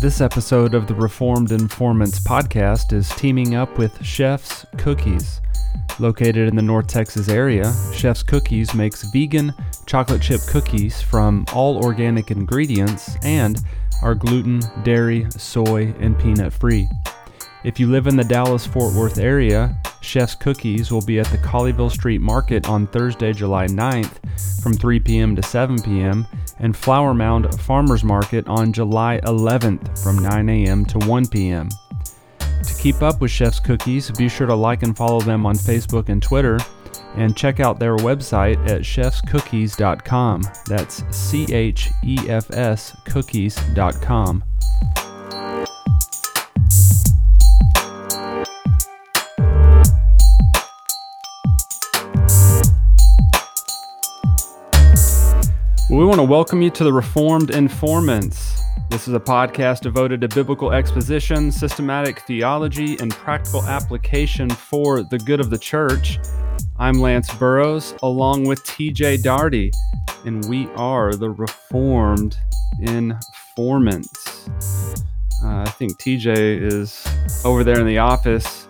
This episode of the Reformed Informants podcast is teaming up with Chef's Cookies. Located in the North Texas area, Chef's Cookies makes vegan chocolate chip cookies from all organic ingredients and are gluten, dairy, soy, and peanut free. If you live in the Dallas-Fort Worth area, Chef's Cookies will be at the Colleyville Street Market on Thursday, July 9th from 3 p.m. to 7 p.m. and Flower Mound Farmers Market on July 11th from 9 a.m. to 1 p.m. To keep up with Chef's Cookies, be sure to like and follow them on Facebook and Twitter, and check out their website at chefscookies.com. That's C-H-E-F-S cookies.com. We want to welcome you to the Reformed Informants. This is a podcast devoted to biblical exposition, systematic theology, and practical application for the good of the church. I'm Lance Burrows, along with TJ Daugherty, and we are the Reformed Informants. I think TJ is over there in the office,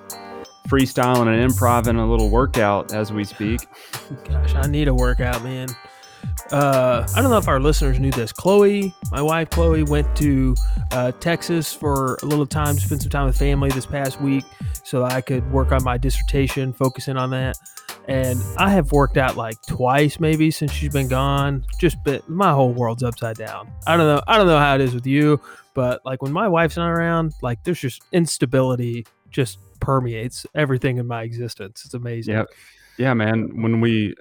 freestyling and improv-ing a little workout as we speak. Gosh, I need a workout, man. I don't know if our listeners knew this. Chloe, my wife Chloe, went to Texas for a little time, spent some time with family this past week so I could work on my dissertation, focusing on that. And I have worked out like twice maybe since she's been gone. My whole world's upside down. I don't know how it is with you, but like when my wife's not around, like there's just instability just permeates everything in my existence. It's amazing. Yep. Yeah, man. When we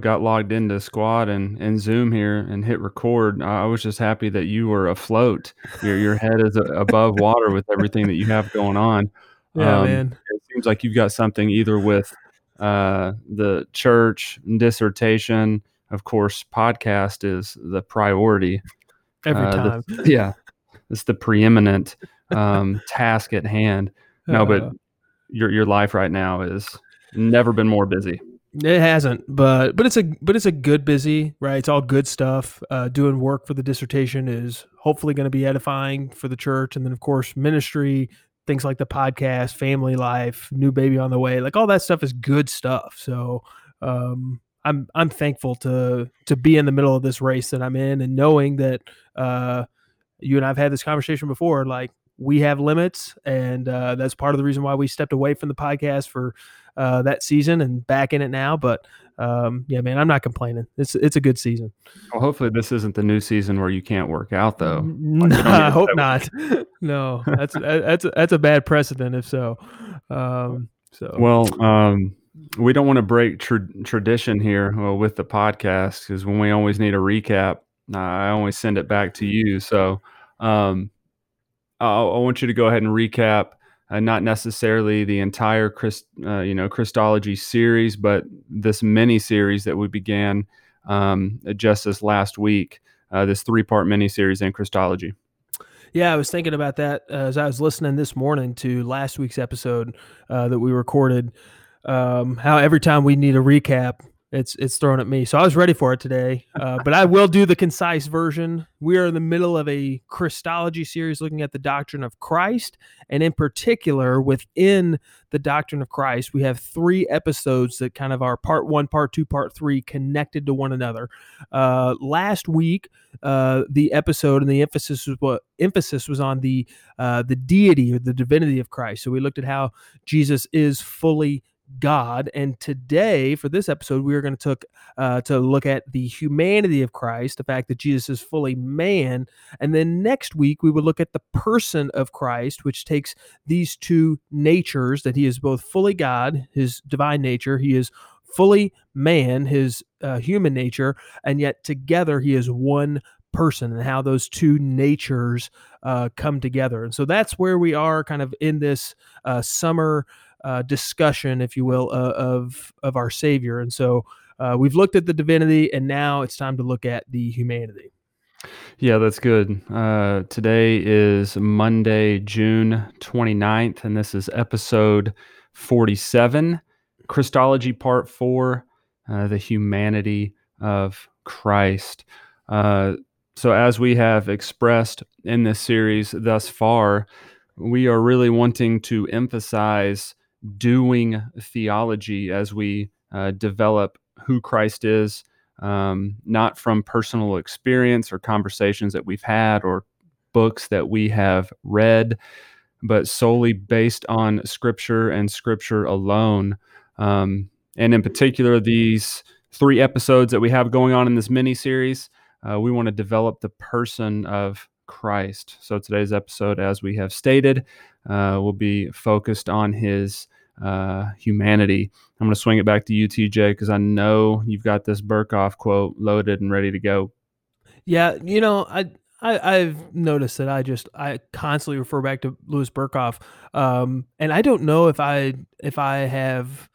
got logged into Squad and Zoom here and hit record, I was just happy that you were afloat. Your head is above water with everything that you have going on. Yeah, man. It seems like you've got something either with the church, dissertation. Of course, podcast is the priority. Every time. It's the preeminent task at hand. No, but your life right now has never been more busy. It hasn't, but it's a good busy, right? It's all good stuff. Doing work for the dissertation is hopefully going to be edifying for the church, and then of course ministry, things like the podcast, family life, new baby on the way, like all that stuff is good stuff. So I'm thankful to be in the middle of this race that I'm in, and knowing that you and I've had this conversation before, like we have limits, and that's part of the reason why we stepped away from the podcast for that season and back in it now. But yeah, man, I'm not complaining. It's a good season. Well, hopefully this isn't the new season where you can't work out though. I hope not. No, that's a bad precedent if so. We don't want to break tradition here with the podcast, because when we always need a recap, I always send it back to you. So I want you to go ahead and recap. Not necessarily the entire Christology series, but this mini-series that we began just this last week, this three-part mini-series in Christology. Yeah, I was thinking about that as I was listening this morning to last week's episode that we recorded, how every time we need a recap, it's thrown at me. So I was ready for it today, but I will do the concise version. We are in the middle of a Christology series looking at the doctrine of Christ. And in particular, within the doctrine of Christ, we have three episodes that kind of are part one, part two, part three connected to one another. Last week, the episode and the emphasis was on the deity or the divinity of Christ. So we looked at how Jesus is fully God. And today, for this episode, we are going to look at the humanity of Christ, the fact that Jesus is fully man. And then next week, we will look at the person of Christ, which takes these two natures, that he is both fully God, his divine nature, he is fully man, his human nature, and yet together he is one person, and how those two natures come together. And so that's where we are kind of in this summer discussion, if you will, of our Savior. And so we've looked at the divinity, and now it's time to look at the humanity. Yeah, that's good. Today is Monday, June 29th, and this is episode 47, Christology Part 4, the humanity of Christ. So as we have expressed in this series thus far, we are really wanting to emphasize doing theology as we develop who Christ is, not from personal experience or conversations that we've had or books that we have read, but solely based on Scripture and Scripture alone. And in particular, these three episodes that we have going on in this mini-series, we want to develop the person of Christ. So today's episode, as we have stated, will be focused on his humanity. I'm going to swing it back to you, TJ, because I know you've got this Berkhoff quote loaded and ready to go. Yeah, you know, I've noticed that I constantly refer back to Louis Berkhoff, and I don't know if I have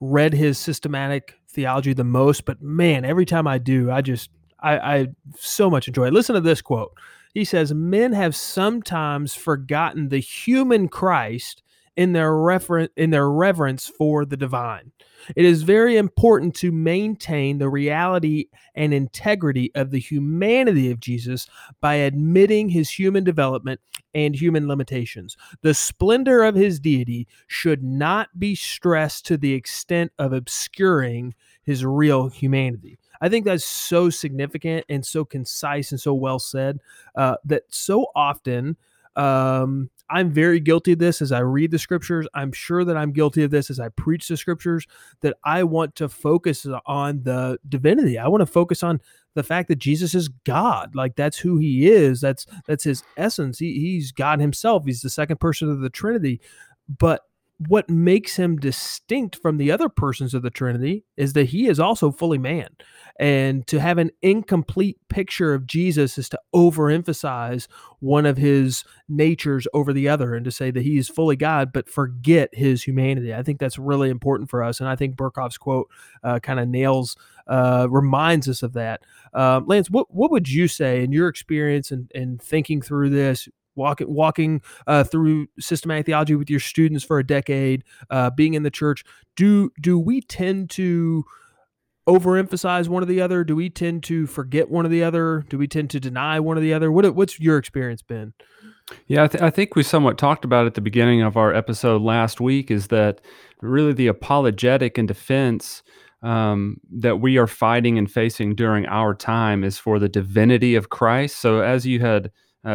read his systematic theology the most, but man, every time I do, I so much enjoy it. Listen to this quote. He says, "Men have sometimes forgotten the human Christ in their reverence for the divine. It is very important to maintain the reality and integrity of the humanity of Jesus by admitting his human development and human limitations. The splendor of his deity should not be stressed to the extent of obscuring his real humanity." I think that's so significant and so concise and so well said that so often I'm very guilty of this as I read the scriptures. I'm sure that I'm guilty of this as I preach the scriptures, that I want to focus on the divinity. I want to focus on the fact that Jesus is God. Like, that's who he is. That's his essence. He's God himself. He's the second person of the Trinity. But what makes him distinct from the other persons of the Trinity is that he is also fully man. And to have an incomplete picture of Jesus is to overemphasize one of his natures over the other and to say that he is fully God, but forget his humanity. I think that's really important for us. And I think Berkhoff's quote kind of reminds us of that. Lance, what would you say in your experience and thinking through this, walking through systematic theology with your students for a decade, being in the church, do we tend to overemphasize one or the other? Do we tend to forget one or the other? Do we tend to deny one or the other? What's your experience been? Yeah, I think we somewhat talked about at the beginning of our episode last week is that really the apologetic and defense that we are fighting and facing during our time is for the divinity of Christ. So as you had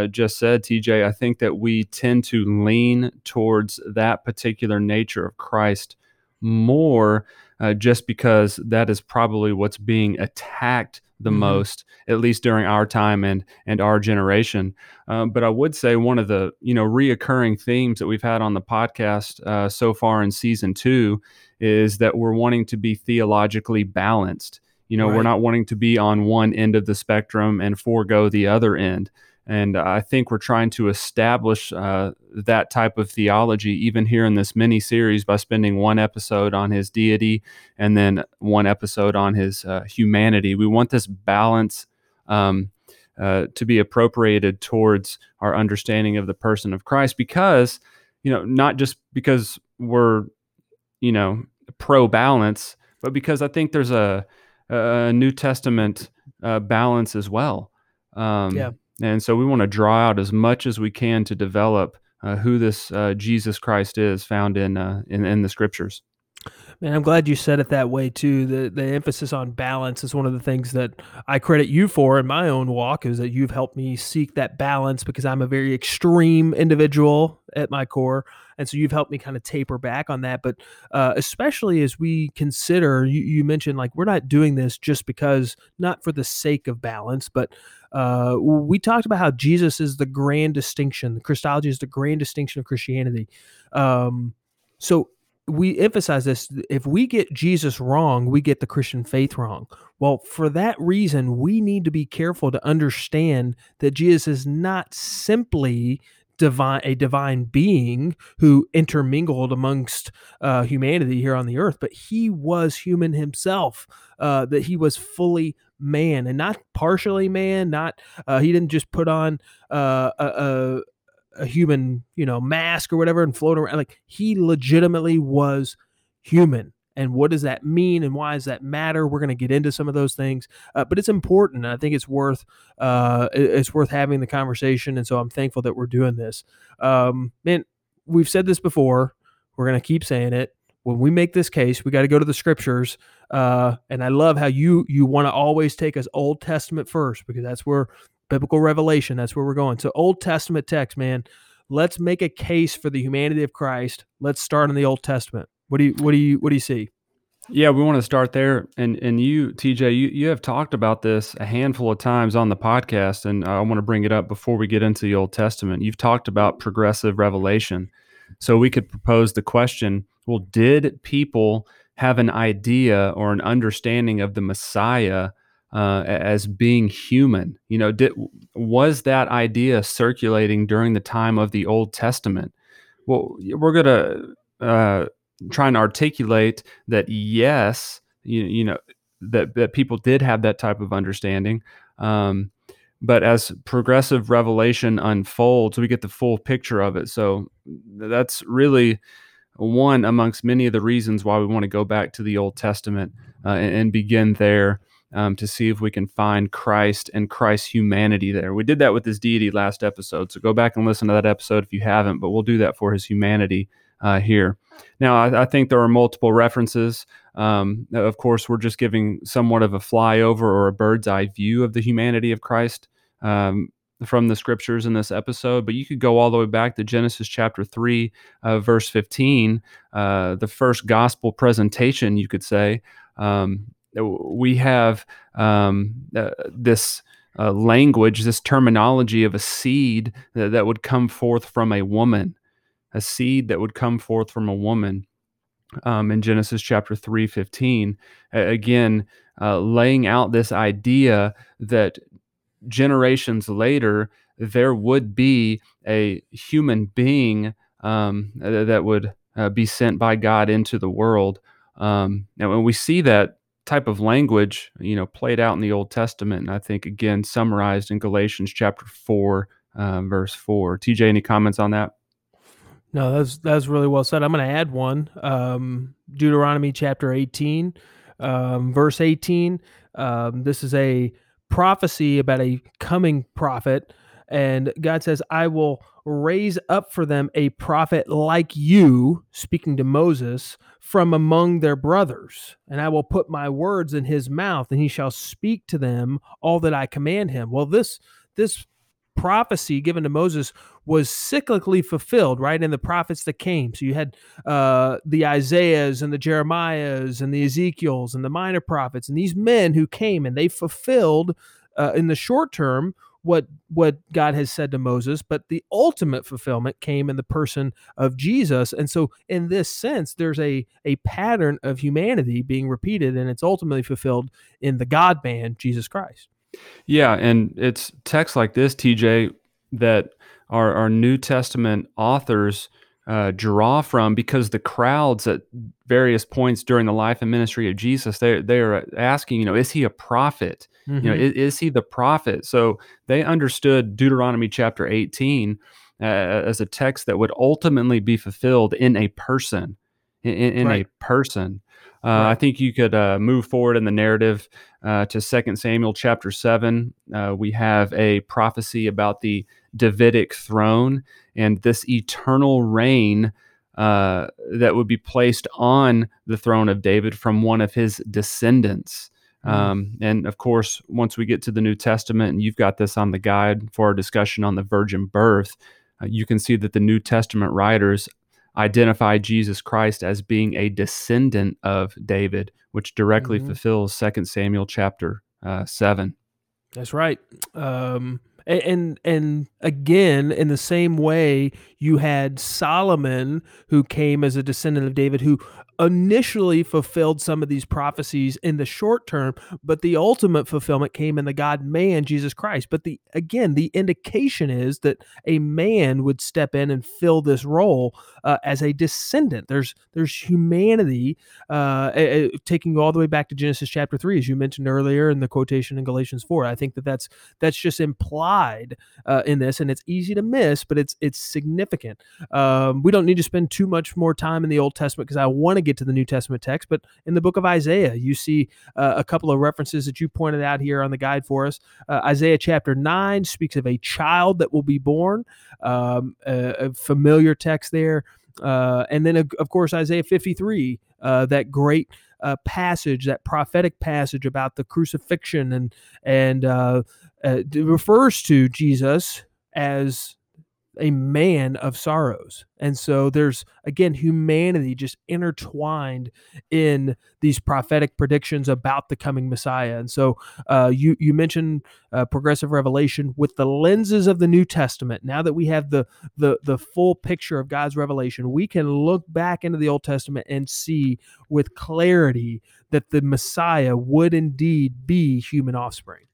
just said, TJ, I think that we tend to lean towards that particular nature of Christ more just because that is probably what's being attacked the most, at least during our time and our generation. But I would say one of the reoccurring themes that we've had on the podcast so far in season 2 is that we're wanting to be theologically balanced. Right. We're not wanting to be on one end of the spectrum and forego the other end. And I think we're trying to establish that type of theology even here in this mini-series by spending one episode on his deity and then one episode on his humanity. We want this balance to be appropriated towards our understanding of the person of Christ because, not just because we're, pro-balance, but because I think there's a New Testament balance as well. Yeah. And so we want to draw out as much as we can to develop who this Jesus Christ is found in the scriptures. Man, I'm glad you said it that way too. The emphasis on balance is one of the things that I credit you for in my own walk, is that you've helped me seek that balance because I'm a very extreme individual at my core. And so you've helped me kind of taper back on that. But especially as we consider, you mentioned like, we're not doing this just because, not for the sake of balance, but we talked about how Jesus is the grand distinction. Christology is the grand distinction of Christianity. So we emphasize this: if we get Jesus wrong, we get the Christian faith wrong. Well, for that reason, we need to be careful to understand that Jesus is not simply a divine being who intermingled amongst humanity here on the earth, but he was human himself, that he was fully man and not partially man, not he didn't just put on a human, mask or whatever and float around. Like, he legitimately was human. and what does that mean and why does that matter? We're going to get into some of those things, but it's important. And I think it's worth having the conversation. And so I'm thankful that we're doing this. Man, we've said this before. We're going to keep saying it. When we make this case, we got to go to the scriptures. And I love how you want to always take us Old Testament first, because that's where biblical revelation, that's where we're going. So Old Testament text, man, let's make a case for the humanity of Christ. Let's start in the Old Testament. What do you see? Yeah, we want to start there. And you, TJ, you have talked about this a handful of times on the podcast, and I want to bring it up before we get into the Old Testament. You've talked about progressive revelation. So we could propose the question, well, did people have an idea or an understanding of the Messiah as being human? You know, was that idea circulating during the time of the Old Testament? Well, we're going to try and articulate that, yes, you know, that people did have that type of understanding. But as progressive revelation unfolds, we get the full picture of it. So that's really one amongst many of the reasons why we want to go back to the Old Testament and begin there to see if we can find Christ and Christ's humanity there. We did that with his deity last episode, so go back and listen to that episode if you haven't, but we'll do that for his humanity here. Now, I think there are multiple references. Of course, we're just giving somewhat of a flyover or a bird's eye view of the humanity of Christ from the scriptures in this episode, but you could go all the way back to Genesis chapter 3, verse 15, the first gospel presentation, you could say. We have this language, this terminology of a seed that would come forth from a woman. A seed that would come forth from a woman in Genesis chapter 3:15, again, laying out this idea that generations later, there would be a human being that would be sent by God into the world. And when we see that type of language, you know, played out in the Old Testament, and I think, again, summarized in Galatians chapter 4, verse 4. TJ, any comments on that? No, that's really well said. I'm going to add one. Deuteronomy chapter 18, verse 18. This is a prophecy about a coming prophet. And God says, I will raise up for them a prophet like you, speaking to Moses, from among their brothers. And I will put my words in his mouth, and he shall speak to them all that I command him. Well, this prophecy given to Moses was cyclically fulfilled, right? In the prophets that came. So you had the Isaiahs and the Jeremiahs and the Ezekiels and the minor prophets and these men who came, and they fulfilled in the short term what God has said to Moses, but the ultimate fulfillment came in the person of Jesus. And so in this sense, there's a pattern of humanity being repeated, and it's ultimately fulfilled in the God-man, Jesus Christ. Yeah, and it's texts like this, TJ, that our New Testament authors draw from, because the crowds at various points during the life and ministry of Jesus, they are asking, you know, is he a prophet? Mm-hmm. You know, is he the prophet? So they understood Deuteronomy chapter 18 as a text that would ultimately be fulfilled in a person. Right. A person. Right. I think you could move forward in the narrative to 2 Samuel chapter 7. We have a prophecy about the Davidic throne and this eternal reign that would be placed on the throne of David from one of his descendants. Mm-hmm. And of course, once we get to the New Testament, and you've got this on the guide for our discussion on the virgin birth, you can see that the New Testament writers identify Jesus Christ as being a descendant of David, which directly fulfills 2 Samuel chapter 7. That's right. And again, in the same way, you had Solomon, who came as a descendant of David, who initially fulfilled some of these prophecies in the short term, but the ultimate fulfillment came in the God-man, Jesus Christ. But the indication is that a man would step in and fill this role as a descendant. There's humanity taking you all the way back to Genesis chapter 3, as you mentioned earlier in the quotation in Galatians 4. I think that's just implied in this, and it's easy to miss, but it's significant. significant. We don't need to spend too much more time in the Old Testament because I want to get to the New Testament text. But in the book of Isaiah, you see a couple of references that you pointed out here on the guide for us. Isaiah chapter 9 speaks of a child that will be born, a familiar text there. And then, of course, Isaiah 53, that great passage, that prophetic passage about the crucifixion, and refers to Jesus as a man of sorrows. And so there's, again, humanity just intertwined in these prophetic predictions about the coming Messiah. And so you mentioned progressive revelation with the lenses of the New Testament. Now that we have the full picture of God's revelation, we can look back into the Old Testament and see with clarity that the Messiah would indeed be human offspring.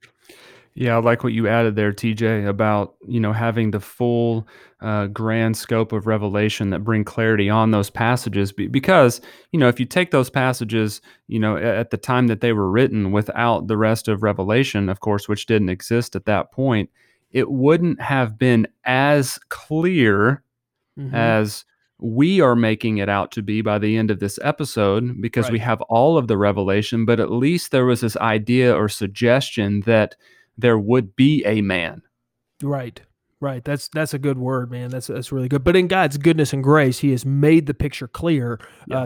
Yeah, I like what you added there, TJ, about, having the full grand scope of revelation that bring clarity on those passages. Because, if you take those passages, at the time that they were written without the rest of Revelation, of course, which didn't exist at that point, it wouldn't have been as clear as we are making it out to be by the end of this episode, because we have all of the revelation, but at least there was this idea or suggestion that there would be a man. Right. That's a good word, man. That's really good. But in God's goodness and grace, He has made the picture clear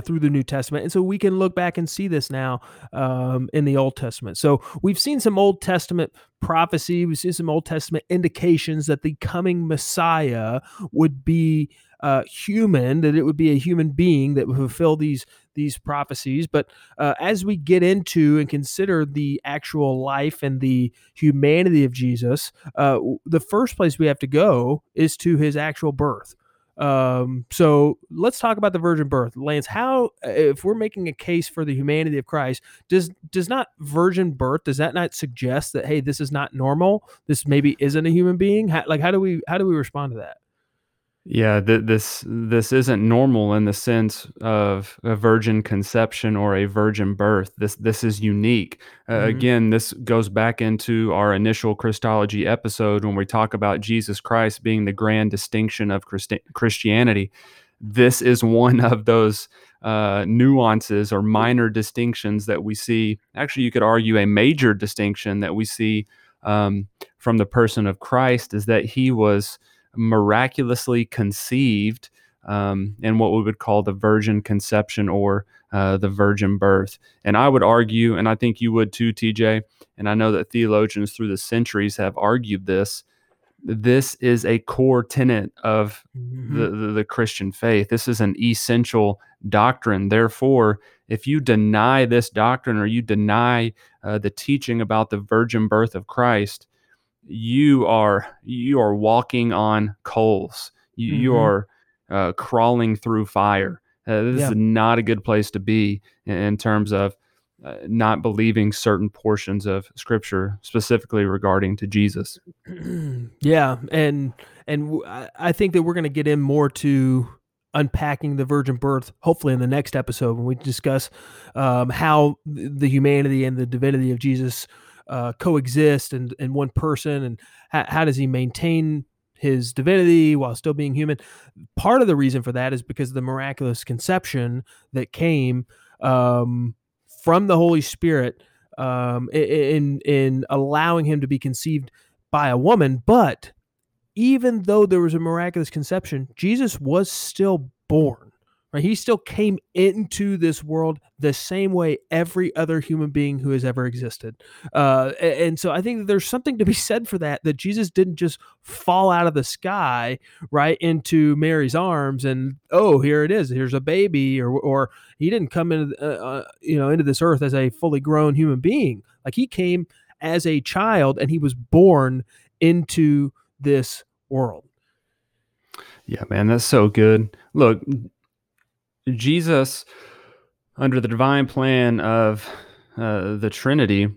through the New Testament. And so we can look back and see this now in the Old Testament. So we've seen some Old Testament prophecy. We've seen some Old Testament indications that the coming Messiah would be human, that it would be a human being that would fulfill these prophecies. But as we get into and consider the actual life and the humanity of Jesus, the first place we have to go is to His actual birth. So let's talk about the virgin birth. Lance, how, if we're making a case for the humanity of Christ, does not virgin birth, does that not suggest that, hey, this is not normal? This maybe isn't a human being? How do we respond to that? Yeah, this isn't normal in the sense of a virgin conception or a virgin birth. This is unique. Again, this goes back into our initial Christology episode when we talk about Jesus Christ being the grand distinction of Christianity. This is one of those nuances or minor distinctions that we see. Actually, you could argue a major distinction that we see from the person of Christ is that He was miraculously conceived in what we would call the virgin conception or the virgin birth. And I would argue, and I think you would too, TJ, and I know that theologians through the centuries have argued this, this is a core tenet of the Christian faith. This is an essential doctrine. Therefore, if you deny this doctrine or you deny the teaching about the virgin birth of Christ, you are walking on coals. You are crawling through fire. This is not a good place to be in terms of not believing certain portions of Scripture, specifically regarding to Jesus. Yeah, and I think that we're going to get in more to unpacking the virgin birth, hopefully in the next episode when we discuss how the humanity and the divinity of Jesus coexist in one person, and how does He maintain His divinity while still being human? Part of the reason for that is because of the miraculous conception that came from the Holy Spirit in allowing Him to be conceived by a woman. But even though there was a miraculous conception, Jesus was still born. Right? He still came into this world the same way every other human being who has ever existed. And so I think that there's something to be said for that, that Jesus didn't just fall out of the sky, right, into Mary's arms and, oh, here it is, here's a baby, or he didn't come into this earth as a fully grown human being. Like, He came as a child and He was born into this world. Yeah, man, that's so good. Look, Jesus, under the divine plan of the Trinity,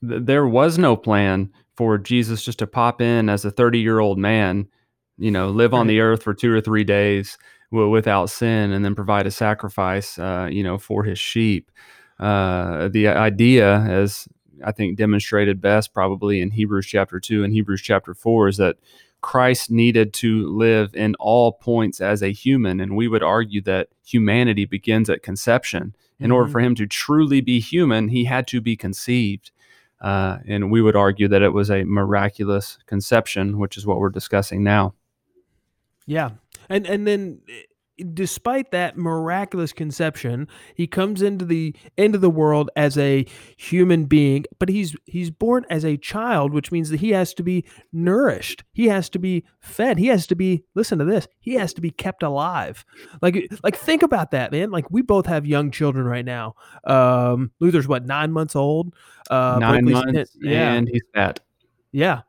there was no plan for Jesus just to pop in as a 30-year-old man, live on the earth for 2 or 3 days without sin and then provide a sacrifice, for His sheep. The idea, as I think demonstrated best probably in Hebrews chapter 2 and Hebrews chapter 4, is that Christ needed to live in all points as a human. And we would argue that humanity begins at conception. In order for him to truly be human, he had to be conceived. And we would argue that it was a miraculous conception, which is what we're discussing now. Yeah. And then despite that miraculous conception, he comes into the end of the world as a human being, but he's born as a child, which means that he has to be nourished. He has to be fed. He has to be, listen to this, he has to be kept alive. Like think about that, man. Like, we both have young children right now. Luther's what, 9 months old? 9 months, yeah. And he's fat. Yeah.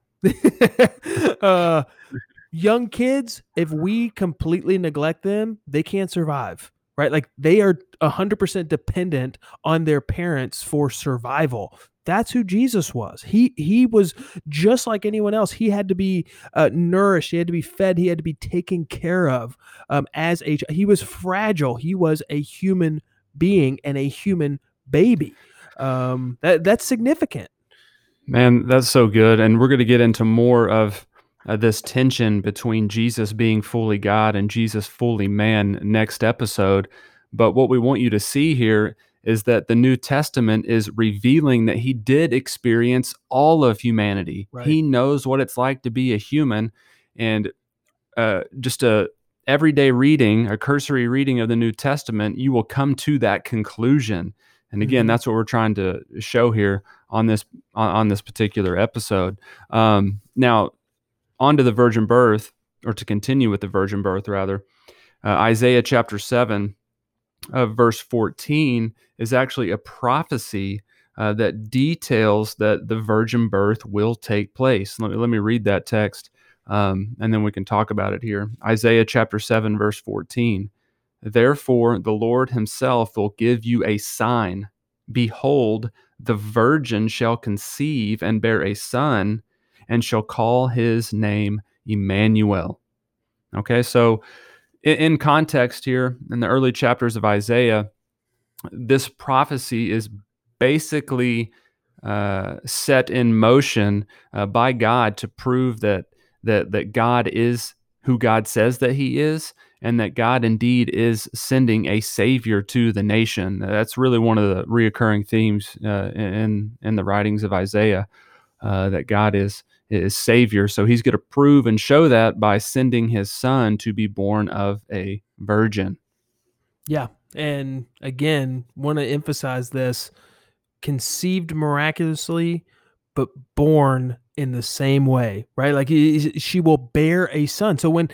Young kids, if we completely neglect them, they can't survive, right? Like, they are 100% dependent on their parents for survival. That's who Jesus was. He was just like anyone else. He had to be nourished. He had to be fed. He had to be taken care of. He was fragile. He was a human being and a human baby. That's significant. Man, that's so good. And we're going to get into more of this tension between Jesus being fully God and Jesus fully man next episode. But what we want you to see here is that the New Testament is revealing that he did experience all of humanity. Right. He knows what it's like to be a human. And just a everyday reading, a cursory reading of the New Testament, you will come to that conclusion. And again, that's what we're trying to show here on this particular episode. Now, on to the virgin birth, or to continue with the virgin birth, rather. Isaiah chapter 7, verse 14, is actually a prophecy that details that the virgin birth will take place. Let me read that text, and then we can talk about it here. Isaiah chapter 7, verse 14. Therefore, the Lord himself will give you a sign. Behold, the virgin shall conceive and bear a son, and shall call his name Emmanuel. Okay, so in context here, in the early chapters of Isaiah, this prophecy is basically set in motion by God to prove that God is who God says that he is, and that God indeed is sending a Savior to the nation. That's really one of the reoccurring themes in the writings of Isaiah, that God is Savior. So he's going to prove and show that by sending his son to be born of a virgin. Yeah. And again, want to emphasize this: conceived miraculously, but born in the same way, right? Like, she will bear a son. So when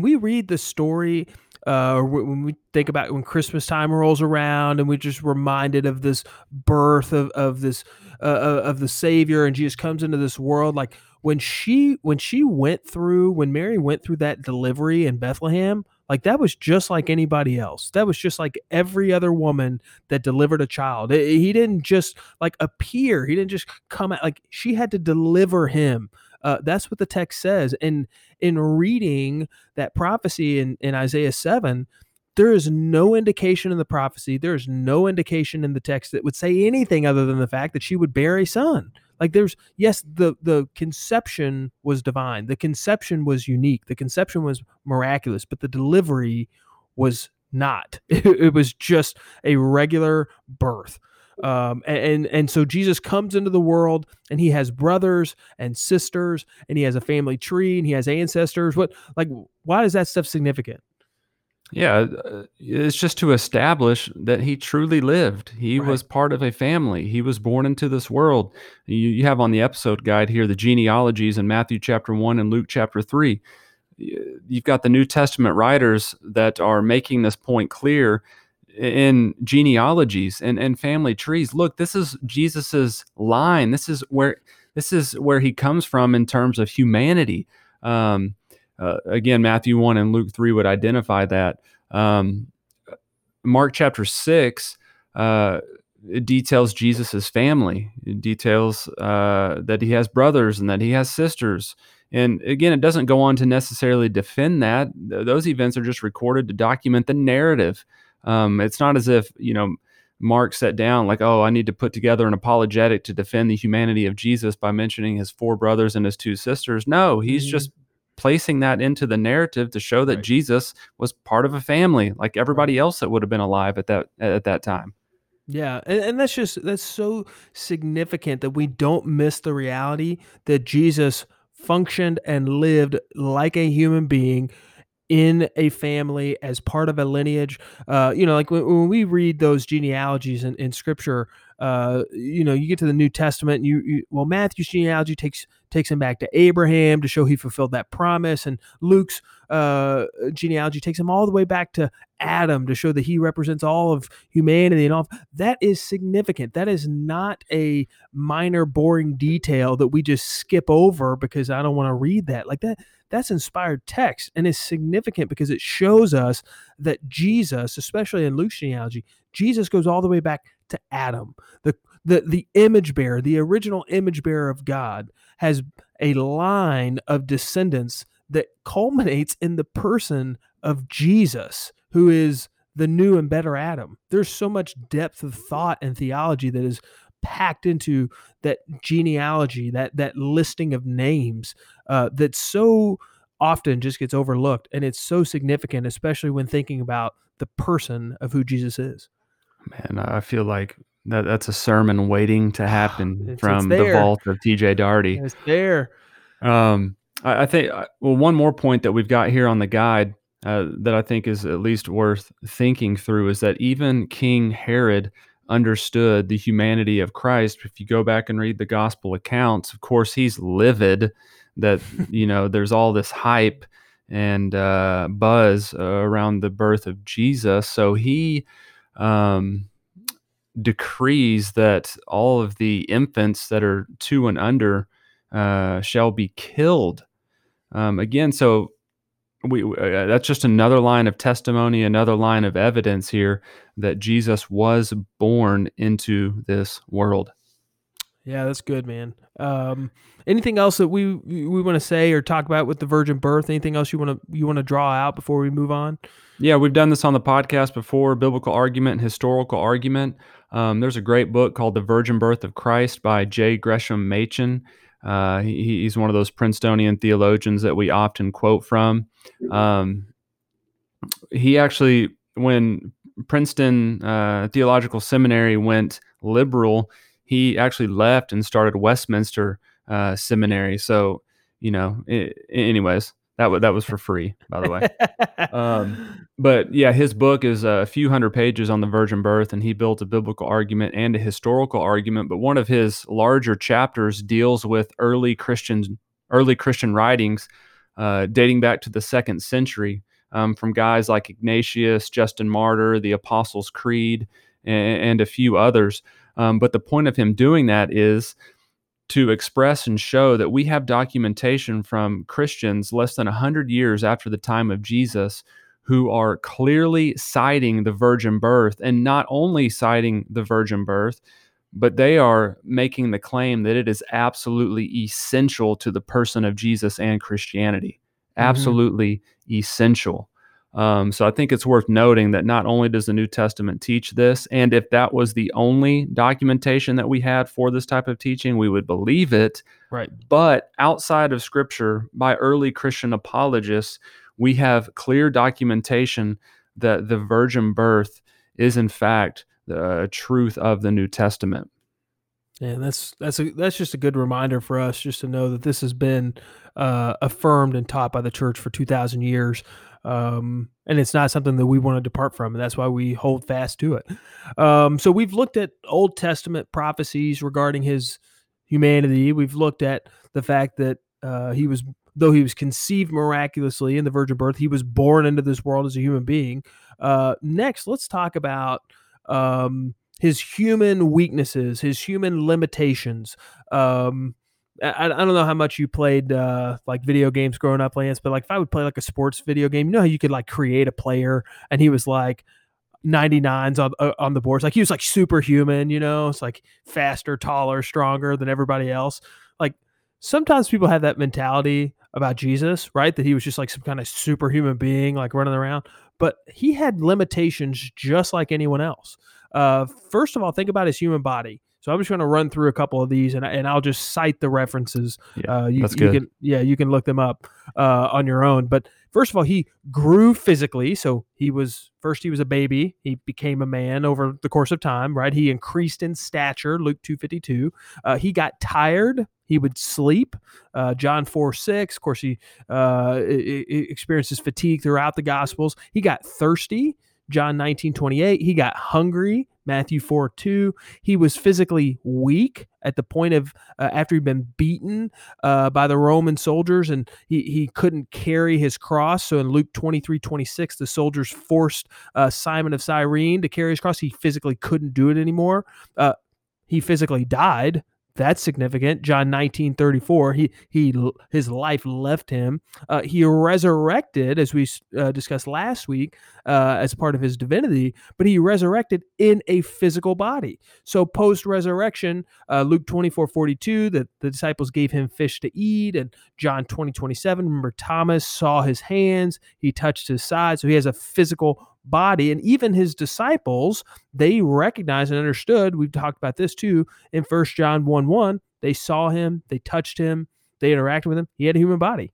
we read the story, when we think about when Christmas time rolls around and we're just reminded of this birth of the Savior, and Jesus comes into this world, like when Mary went through that delivery in Bethlehem, like, that was just like anybody else. That was just like every other woman that delivered a child. He didn't just like appear. He didn't just come out. Like, she had to deliver him. That's what the text says. And in reading that prophecy in Isaiah 7, there is no indication in the prophecy, there is no indication in the text that would say anything other than the fact that she would bear a son. Like, the conception was divine. The conception was unique. The conception was miraculous, but the delivery was not. It was just a regular birth. And so Jesus comes into the world, and he has brothers and sisters, and he has a family tree, and he has ancestors. Why is that stuff significant? Yeah. It's just to establish that he truly lived. He was part of a family. He was born into this world. You have on the episode guide here, the genealogies in Matthew chapter 1 and Luke chapter 3. You've got the New Testament writers that are making this point clear in genealogies and family trees. Look, this is Jesus's line. This is where he comes from in terms of humanity. Again, Matthew 1 and Luke 3 would identify that. Mark chapter 6 details Jesus's family. It details that he has brothers and that he has sisters. And again, it doesn't go on to necessarily defend that. Those events are just recorded to document the narrative. It's not as if, Mark sat down like, oh, I need to put together an apologetic to defend the humanity of Jesus by mentioning his 4 brothers and his 2 sisters. No, he's just placing that into the narrative to show that Jesus was part of a family like everybody else that would have been alive at that time. Yeah. And that's so significant that we don't miss the reality that Jesus functioned and lived like a human being in a family as part of a lineage. Like when we read those genealogies in scripture, you get to the New Testament and you Matthew's genealogy takes him back to Abraham to show he fulfilled that promise. And Luke's genealogy takes him all the way back to Adam to show that he represents all of humanity and all. That is significant. That is not a minor, boring detail that we just skip over because I don't want to read that like that. That's inspired text and is significant because it shows us that Jesus, especially in Luke's genealogy, Jesus goes all the way back to Adam. The image bearer, the original image bearer of God, has a line of descendants that culminates in the person of Jesus, who is the new and better Adam. There's so much depth of thought and theology that is packed into that genealogy, that listing of names that so often just gets overlooked. And it's so significant, especially when thinking about the person of who Jesus is. Man, I feel like that's a sermon waiting to happen from the vault of TJ Daugherty. It's there. I think, one more point that we've got here on the guide that I think is at least worth thinking through is that even King Herod understood the humanity of Christ. If you go back and read the gospel accounts, of course, he's livid that, there's all this hype and buzz around the birth of Jesus. So he decrees that all of the infants that are 2 and under shall be killed. So we that's just another line of testimony, another line of evidence here that Jesus was born into this world. Yeah, that's good, man. Anything else that we want to say or talk about with the virgin birth? Anything else you want to draw out before we move on? Yeah, we've done this on the podcast before, biblical argument and historical argument. There's a great book called The Virgin Birth of Christ by J. Gresham Machen. He's one of those Princetonian theologians that we often quote from. He actually, when Princeton Theological Seminary went liberal, he actually left and started Westminster Seminary. So, anyways, that was for free, by the way. But yeah, his book is a few hundred pages on the virgin birth, and he built a biblical argument and a historical argument. But one of his larger chapters deals with early Christian writings dating back to the 2nd century from guys like Ignatius, Justin Martyr, the Apostles' Creed, and a few others. But the point of him doing that is to express and show that we have documentation from Christians less than 100 years after the time of Jesus who are clearly citing the virgin birth, and not only citing the virgin birth, but they are making the claim that it is absolutely essential to the person of Jesus and Christianity. Absolutely essential. So I think it's worth noting that not only does the New Testament teach this, and if that was the only documentation that we had for this type of teaching, we would believe it. Right. But outside of Scripture, by early Christian apologists, we have clear documentation that the virgin birth is in fact the truth of the New Testament. And that's just a good reminder for us just to know that this has been affirmed and taught by the church for 2,000 years. And it's not something that we want to depart from, and that's why we hold fast to it. So we've looked at Old Testament prophecies regarding his humanity. We've looked at the fact that though he was conceived miraculously in the virgin birth, he was born into this world as a human being. Next, let's talk about his human weaknesses, his human limitations. I don't know how much you played like video games growing up, Lance, but like if I would play like a sports video game, you know how you could like create a player and he was like 99s on the boards. Like he was like superhuman, it's like faster, taller, stronger than everybody else. Like sometimes people have that mentality about Jesus, right? That he was just like some kind of superhuman being like running around, but he had limitations just like anyone else. First of all, think about his human body. So I'm just going to run through a couple of these, and I'll just cite the references. You can look them up on your own. But first of all, he grew physically. So he was a baby. He became a man over the course of time, right? He increased in stature, Luke 2:52. He got tired. He would sleep, John 4:6. Of course, he experiences fatigue throughout the Gospels. He got thirsty, John 19:28. He got hungry, Matthew 4:2. He was physically weak at the point of after he'd been beaten by the Roman soldiers, and he couldn't carry his cross. So in Luke 23:26, the soldiers forced Simon of Cyrene to carry his cross. He physically couldn't do it anymore. He physically died. That's significant. John 19:34. His life left him. He resurrected, as we discussed last week, as part of his divinity. But he resurrected in a physical body. So post-resurrection, Luke 24:42, that the disciples gave him fish to eat, and John 20:27. Remember, Thomas saw his hands; he touched his side. So he has a physical body, and even his disciples, they recognized and understood. We've talked about this too in 1 John 1:1. They saw him, they touched him, they interacted with him. He had a human body,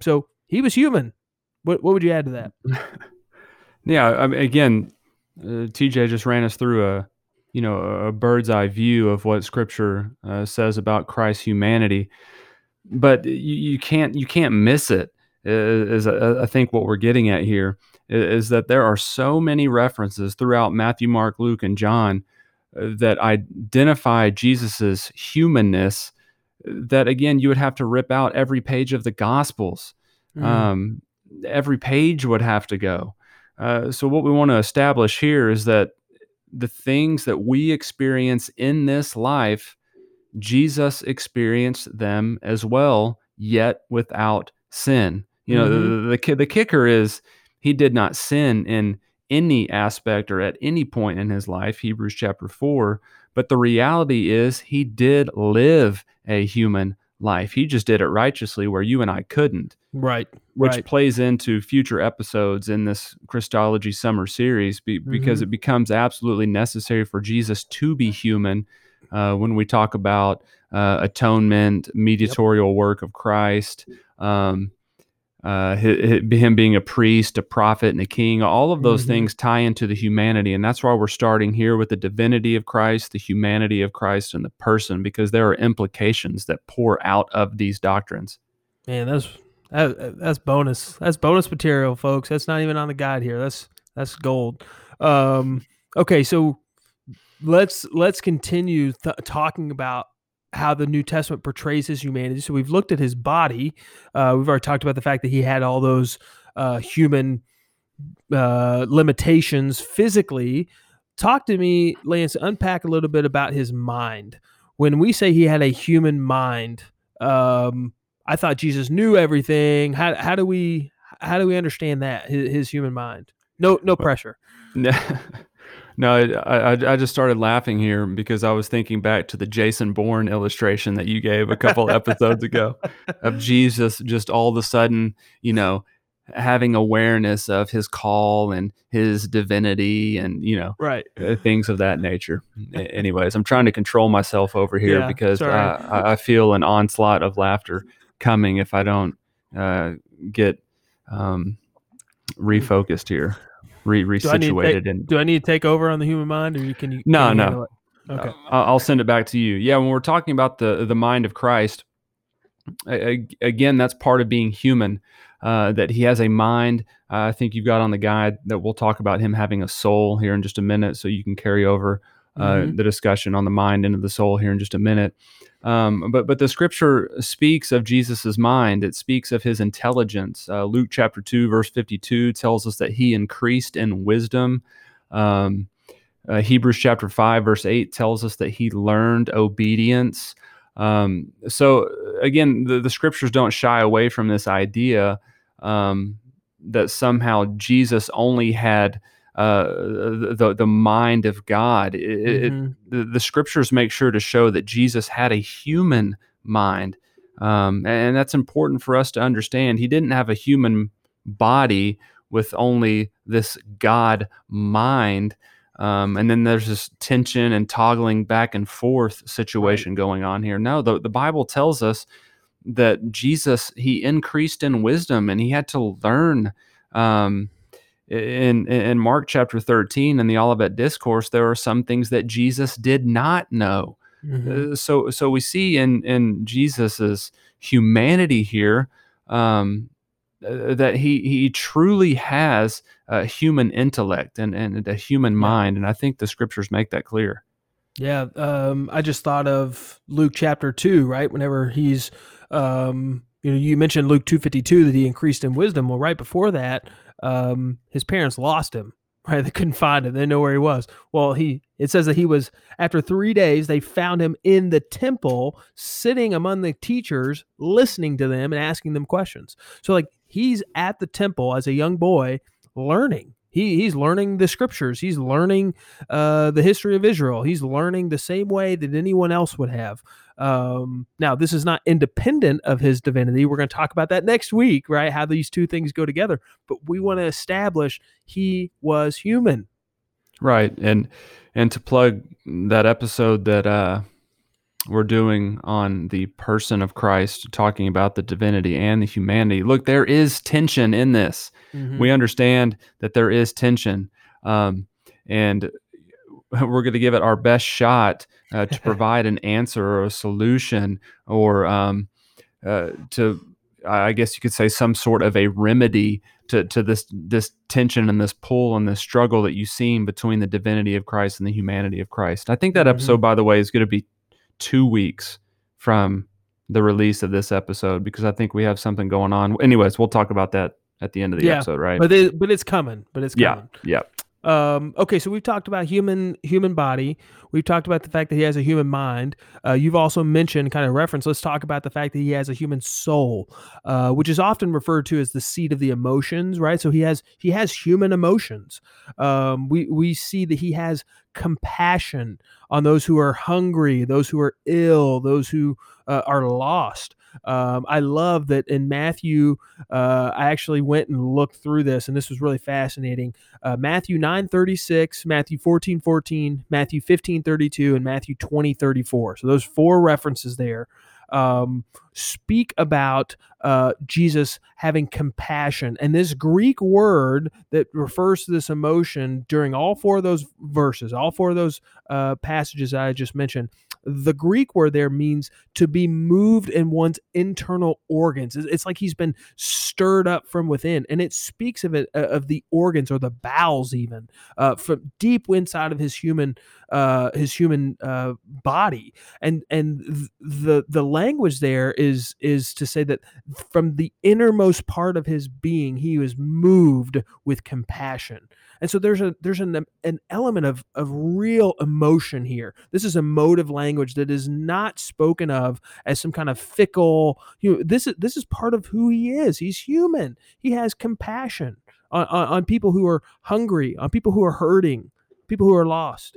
so he was human. What would you add to that? Yeah, I mean, again, TJ just ran us through a bird's eye view of what Scripture says about Christ's humanity, but you can't miss it. Is I think what we're getting at here is that there are so many references throughout Matthew, Mark, Luke, and John that identify Jesus's humanness that, again, you would have to rip out every page of the Gospels. Mm. Every page would have to go. So what we want to establish here is that the things that we experience in this life, Jesus experienced them as well, yet without sin. You know, mm-hmm. the kicker is, he did not sin in any aspect or at any point in his life, Hebrews chapter 4. But the reality is, he did live a human life. He just did it righteously where you and I couldn't. Right. Which plays into future episodes in this Christology summer series because it becomes absolutely necessary for Jesus to be human when we talk about atonement, mediatorial work of Christ, him being a priest, a prophet, and a king. All of those things tie into the humanity, and that's why we're starting here with the divinity of Christ, the humanity of Christ, and the person, because there are implications that pour out of these doctrines. Man, that's bonus. That's bonus material, folks. That's not even on the guide here. That's gold. Okay, so let's continue talking about how the New Testament portrays his humanity. So we've looked at his body. We've already talked about the fact that he had all those human limitations physically. Talk to me, Lance, unpack a little bit about his mind. When we say he had a human mind, I thought Jesus knew everything. How do we understand that, his human mind? No pressure. No, I just started laughing here because I was thinking back to the Jason Bourne illustration that you gave a couple episodes ago of Jesus just all of a sudden, you know, having awareness of his call and his divinity and, you know, things of that nature. Anyways, I'm trying to control myself over here because I feel an onslaught of laughter coming if I don't get refocused here. Resituated. And do I need to take over on the human mind, or can you? No. Okay, I'll send it back to you. Yeah, when we're talking about the mind of Christ, again, that's part of being human. That he has a mind. I think you've got on the guide that we'll talk about him having a soul here in just a minute, so you can carry over the discussion on the mind into the soul here in just a minute. But the Scripture speaks of Jesus's mind. It speaks of his intelligence. Luke chapter 2, verse 52 tells us that he increased in wisdom. Hebrews chapter 5, verse 8 tells us that he learned obedience. So again, the Scriptures don't shy away from this idea that somehow Jesus only had the mind of God. The Scriptures make sure to show that Jesus had a human mind, and that's important for us to understand. He didn't have a human body with only this God mind, And then there's this tension and toggling back and forth situation going on here. No, the Bible tells us that Jesus, he increased in wisdom and he had to learn. In Mark chapter 13 and the Olivet Discourse, there are some things that Jesus did not know. Mm-hmm. So we see in Jesus's humanity here that he truly has a human intellect and a human mind. And I think the scriptures make that clear. Yeah. I just thought of Luke chapter 2, right? Whenever he's, you mentioned Luke 2:52 that he increased in wisdom. Well, right before that, his parents lost him, right? They couldn't find him. They didn't know where he was. Well, it says that he was, after 3 days, they found him in the temple, sitting among the teachers, listening to them and asking them questions. So like he's at the temple as a young boy learning. He's learning the scriptures. He's learning the history of Israel. He's learning the same way that anyone else would have. Now, this is not independent of his divinity. We're going to talk about that next week, right? How these two things go together. But we want to establish he was human. Right. And to plug that episode that we're doing on the person of Christ, talking about the divinity and the humanity. Look, there is tension in this. Mm-hmm. We understand that there is tension. And we're going to give it our best shot to provide an answer or a solution or to, I guess you could say, some sort of a remedy to this tension and this pull and this struggle that you've seen between the divinity of Christ and the humanity of Christ. I think that episode, by the way, is going to be 2 weeks from the release of this episode, because I think we have something going on. Anyways, we'll talk about that at the end of the episode, right? But it's coming. Yeah. Okay, so we've talked about human body. We've talked about the fact that he has a human mind. You've also mentioned kind of reference. Let's talk about the fact that he has a human soul, which is often referred to as the seat of the emotions, right? So he has human emotions. We see that he has compassion on those who are hungry, those who are ill, those who are lost. I love that in Matthew, I actually went and looked through this, and this was really fascinating. Matthew 9:36, Matthew 14:14, Matthew 15:32, and Matthew 20:34. So those four references there speak about Jesus having compassion. And this Greek word that refers to this emotion during all four of those verses, all four of those passages I just mentioned, the Greek word there means to be moved in one's internal organs. It's like he's been stirred up from within, and it speaks of it, of the organs or the bowels, even from deep inside of his human body. And the language there is to say that from the innermost part of his being, he was moved with compassion. And so there's an element of real emotion here. This is emotive language that is not spoken of as some kind of fickle. This is part of who he is. He's human. He has compassion on people who are hungry, on people who are hurting, people who are lost.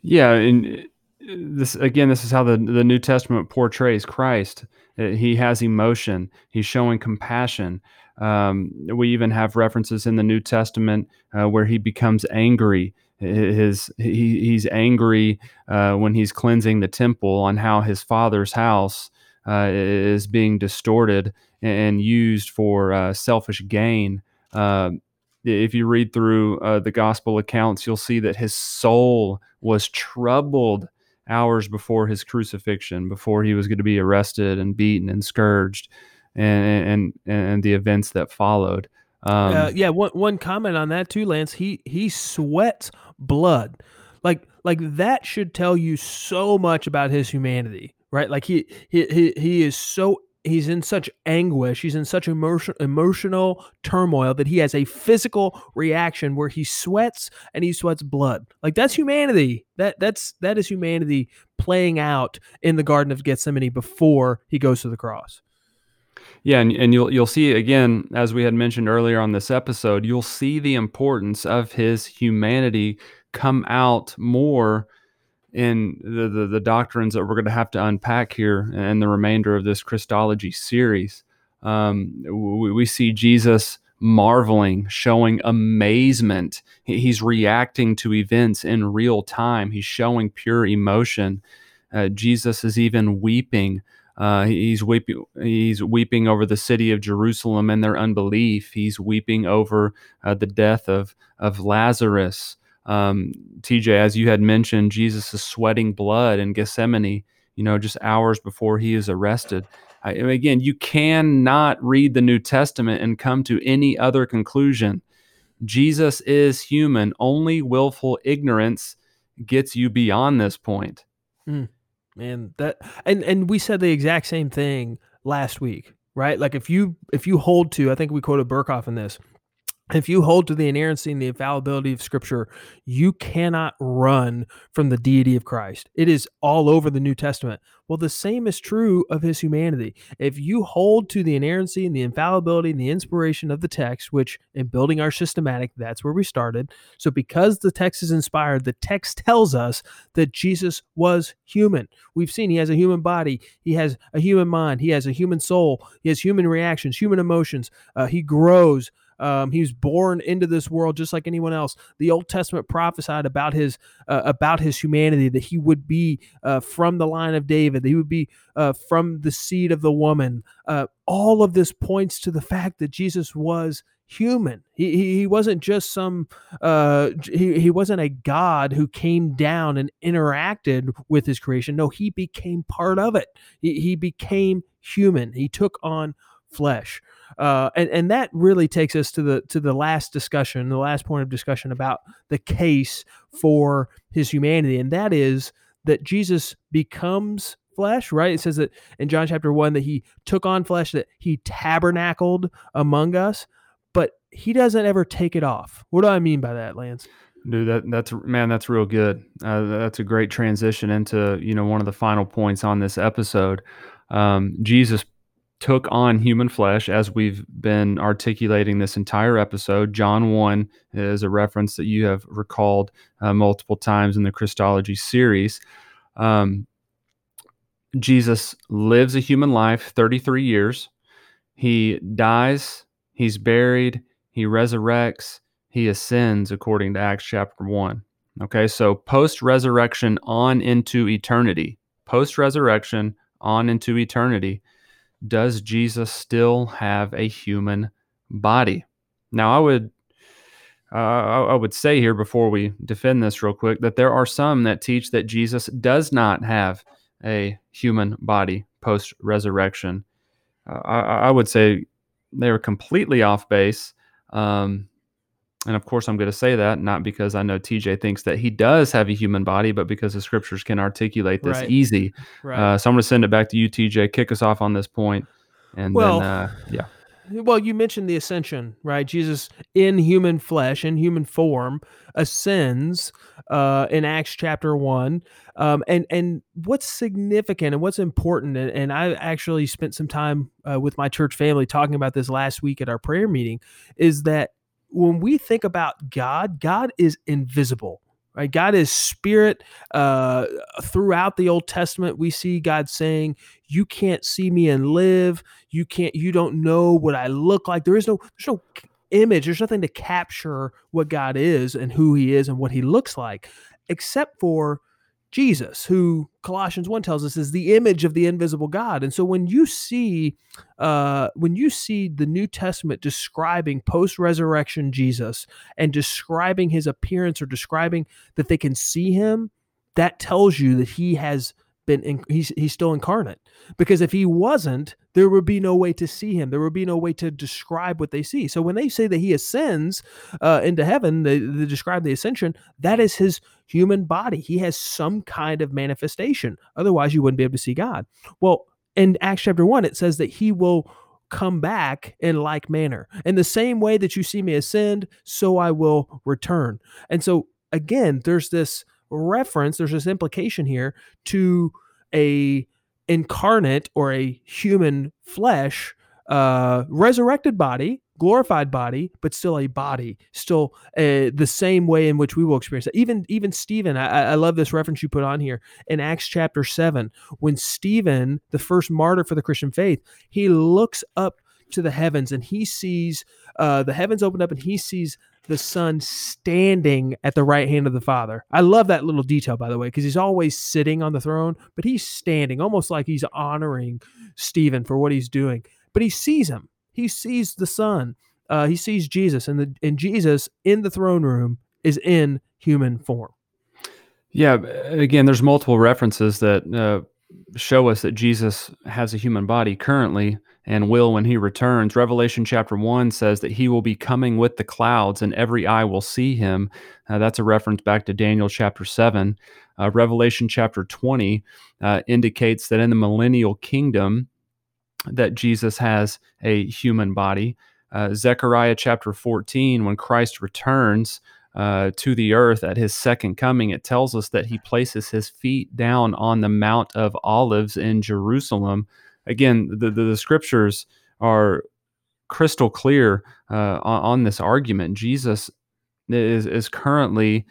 Yeah, and this is how the New Testament portrays Christ. He has emotion. He's showing compassion. We even have references in the New Testament where he becomes angry. He's angry when he's cleansing the temple on how his father's house is being distorted and used for selfish gain. If you read through the gospel accounts, you'll see that his soul was troubled hours before his crucifixion, before he was going to be arrested and beaten and scourged. And the events that followed. One comment on that too, Lance. He sweats blood, like that should tell you so much about his humanity, right? Like he is so. He's in such anguish. He's in such emotional turmoil that he has a physical reaction where he sweats and he sweats blood. Like that's humanity. That is humanity playing out in the Garden of Gethsemane before he goes to the cross. Yeah, and you'll see again, as we had mentioned earlier on this episode, you'll see the importance of his humanity come out more in the doctrines that we're going to have to unpack here in the remainder of this Christology series. We see Jesus marveling, showing amazement. He's reacting to events in real time. He's showing pure emotion. Jesus is even weeping. He's weeping over the city of Jerusalem and their unbelief. He's weeping over the death of Lazarus. TJ, as you had mentioned, Jesus is sweating blood in Gethsemane, you know, just hours before he is arrested. Again, you cannot read the New Testament and come to any other conclusion. Jesus is human. Only willful ignorance gets you beyond this point. Mm. Man, that and we said the exact same thing last week, right? Like if you hold to, I think we quoted Berkhoff in this, if you hold to the inerrancy and the infallibility of Scripture, you cannot run from the deity of Christ. It is all over the New Testament. Well, the same is true of his humanity. If you hold to the inerrancy and the infallibility and the inspiration of the text, which in building our systematic, that's where we started. So because the text is inspired, the text tells us that Jesus was human. We've seen he has a human body. He has a human mind. He has a human soul. He has human reactions, human emotions. He grows. He was born into this world just like anyone else. The Old Testament prophesied about his humanity, that he would be from the line of David, that he would be from the seed of the woman. All of this points to the fact that Jesus was human. He wasn't just some. He wasn't a God who came down and interacted with his creation. No, he became part of it. He became human. He took on flesh. And that really takes us to the last discussion, the last point of discussion about the case for his humanity. And that is that Jesus becomes flesh, right? It says that in John chapter 1 that he took on flesh, that he tabernacled among us, but he doesn't ever take it off. What do I mean by that, Lance? Dude, that's real good. That's a great transition into, you know, one of the final points on this episode. Jesus took on human flesh, as we've been articulating this entire episode. John 1 is a reference that you have recalled multiple times in the Christology series. Jesus lives a human life 33 years. He dies, he's buried, he resurrects, he ascends, according to Acts chapter 1. Okay, so post-resurrection on into eternity. Post-resurrection on into eternity. Does Jesus still have a human body? Now, I would say here before we defend this real quick that there are some that teach that Jesus does not have a human body post-resurrection. I would say they are completely off base. And of course, I'm going to say that not because I know TJ thinks that he does have a human body, but because the Scriptures can articulate this easy. Right. So I'm going to send it back to you, TJ. Kick us off on this point, and then. Well, you mentioned the ascension, right? Jesus in human flesh, in human form, ascends in Acts chapter 1. And what's significant and what's important, and I actually spent some time with my church family talking about this last week at our prayer meeting, is that when we think about God, God is invisible, right? God is spirit. Throughout the Old Testament, we see God saying, "You can't see me and live. You don't know what I look like." There's no image. There's nothing to capture what God is and who he is and what he looks like, except for Jesus, who Colossians 1 tells us is the image of the invisible God. And so when you see the New Testament describing post-resurrection Jesus and describing his appearance or describing that they can see him, that tells you that he has been, he's still incarnate. Because if he wasn't, there would be no way to see him. There would be no way to describe what they see. So when they say that he ascends into heaven, they describe the ascension, that is his human body. He has some kind of manifestation. Otherwise, you wouldn't be able to see God. Well, in Acts chapter 1, it says that he will come back in like manner. In the same way that you see me ascend, so I will return. And so, again, there's this reference, there's this implication here to a incarnate or a human flesh, resurrected body, glorified body, but still a body, still the same way in which we will experience that. Even Stephen, I love this reference you put on here in Acts chapter 7, when Stephen, the first martyr for the Christian faith, he looks up to the heavens, and he sees the heavens open up, and he sees the Son standing at the right hand of the Father. I love that little detail, by the way, because he's always sitting on the throne, but he's standing, almost like he's honoring Stephen for what he's doing. But he sees him. He sees the Son. He sees Jesus, and Jesus in the throne room is in human form. Yeah, again, there's multiple references that show us that Jesus has a human body currently and will when he returns. Revelation chapter 1 says that he will be coming with the clouds and every eye will see him. That's a reference back to Daniel chapter 7. Revelation chapter 20 indicates that in the millennial kingdom that Jesus has a human body. Zechariah chapter 14, when Christ returns to the earth at his second coming, it tells us that he places his feet down on the Mount of Olives in Jerusalem. Again, the scriptures are crystal clear on this argument. Jesus is currently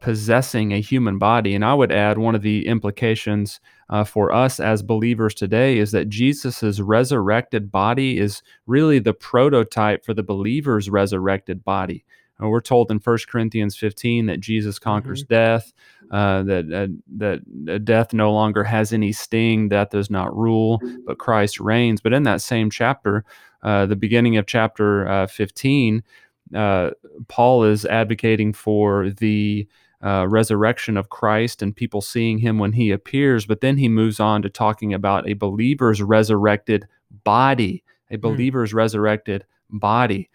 possessing a human body. And I would add one of the implications for us as believers today is that Jesus's resurrected body is really the prototype for the believer's resurrected body. We're told in 1 Corinthians 15 that Jesus conquers death, that death no longer has any sting, death does not rule, but Christ reigns. But in that same chapter, the beginning of chapter 15, Paul is advocating for the resurrection of Christ and people seeing him when he appears, but then he moves on to talking about a believer's resurrected body, a believer's resurrected body.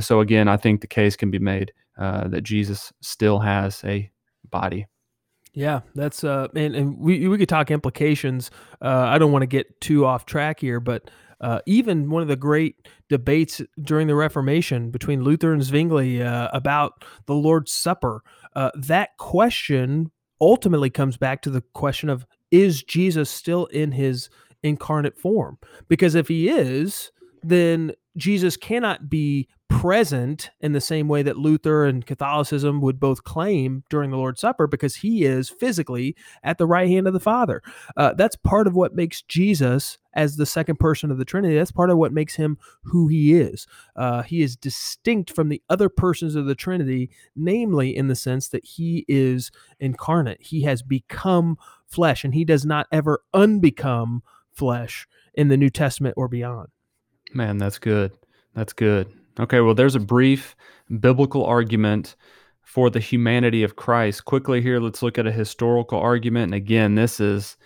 So again, I think the case can be made that Jesus still has a body. Yeah, that's and we could talk implications. I don't want to get too off track here, but even one of the great debates during the Reformation between Luther and Zwingli about the Lord's Supper, that question ultimately comes back to the question of, is Jesus still in his incarnate form? Because if he is, then Jesus cannot be present in the same way that Luther and Catholicism would both claim during the Lord's Supper, because he is physically at the right hand of the Father. That's part of what makes Jesus, as the second person of the Trinity, that's part of what makes him who he is. He is distinct from the other persons of the Trinity, namely in the sense that he is incarnate. He has become flesh, and he does not ever unbecome flesh in the New Testament or beyond. Man, that's good. That's good. Okay, well, there's a brief biblical argument for the humanity of Christ. Quickly here, let's look at a historical argument. And again, this is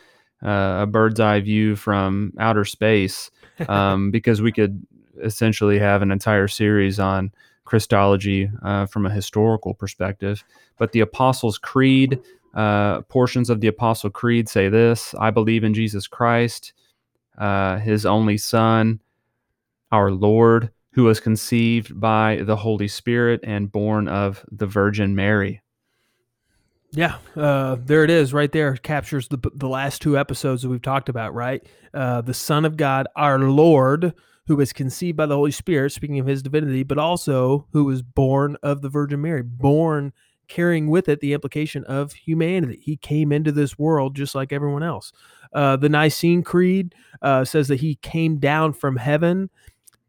a bird's eye view from outer space, because we could essentially have an entire series on Christology from a historical perspective. But the Apostles' Creed, portions of the Apostles' Creed say this: I believe in Jesus Christ, his only Son, our Lord, who was conceived by the Holy Spirit and born of the Virgin Mary. Yeah, there it is right there. It captures the last two episodes that we've talked about, right? The Son of God, our Lord, who was conceived by the Holy Spirit, speaking of his divinity, but also who was born of the Virgin Mary, born carrying with it the implication of humanity. He came into this world just like everyone else. The Nicene Creed says that he came down from heaven.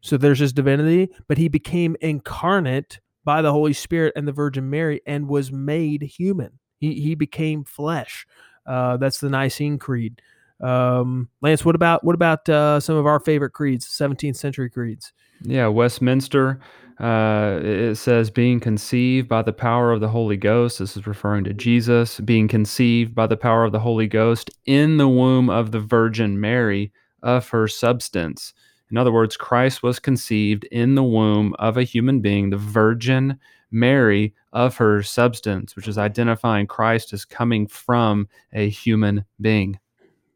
So there's his divinity, but he became incarnate by the Holy Spirit and the Virgin Mary and was made human. He became flesh. That's the Nicene Creed. Lance, what about some of our favorite creeds, 17th century creeds? Yeah, Westminster, it says being conceived by the power of the Holy Ghost. This is referring to Jesus being conceived by the power of the Holy Ghost in the womb of the Virgin Mary of her substance. In other words, Christ was conceived in the womb of a human being, the Virgin Mary of her substance, which is identifying Christ as coming from a human being.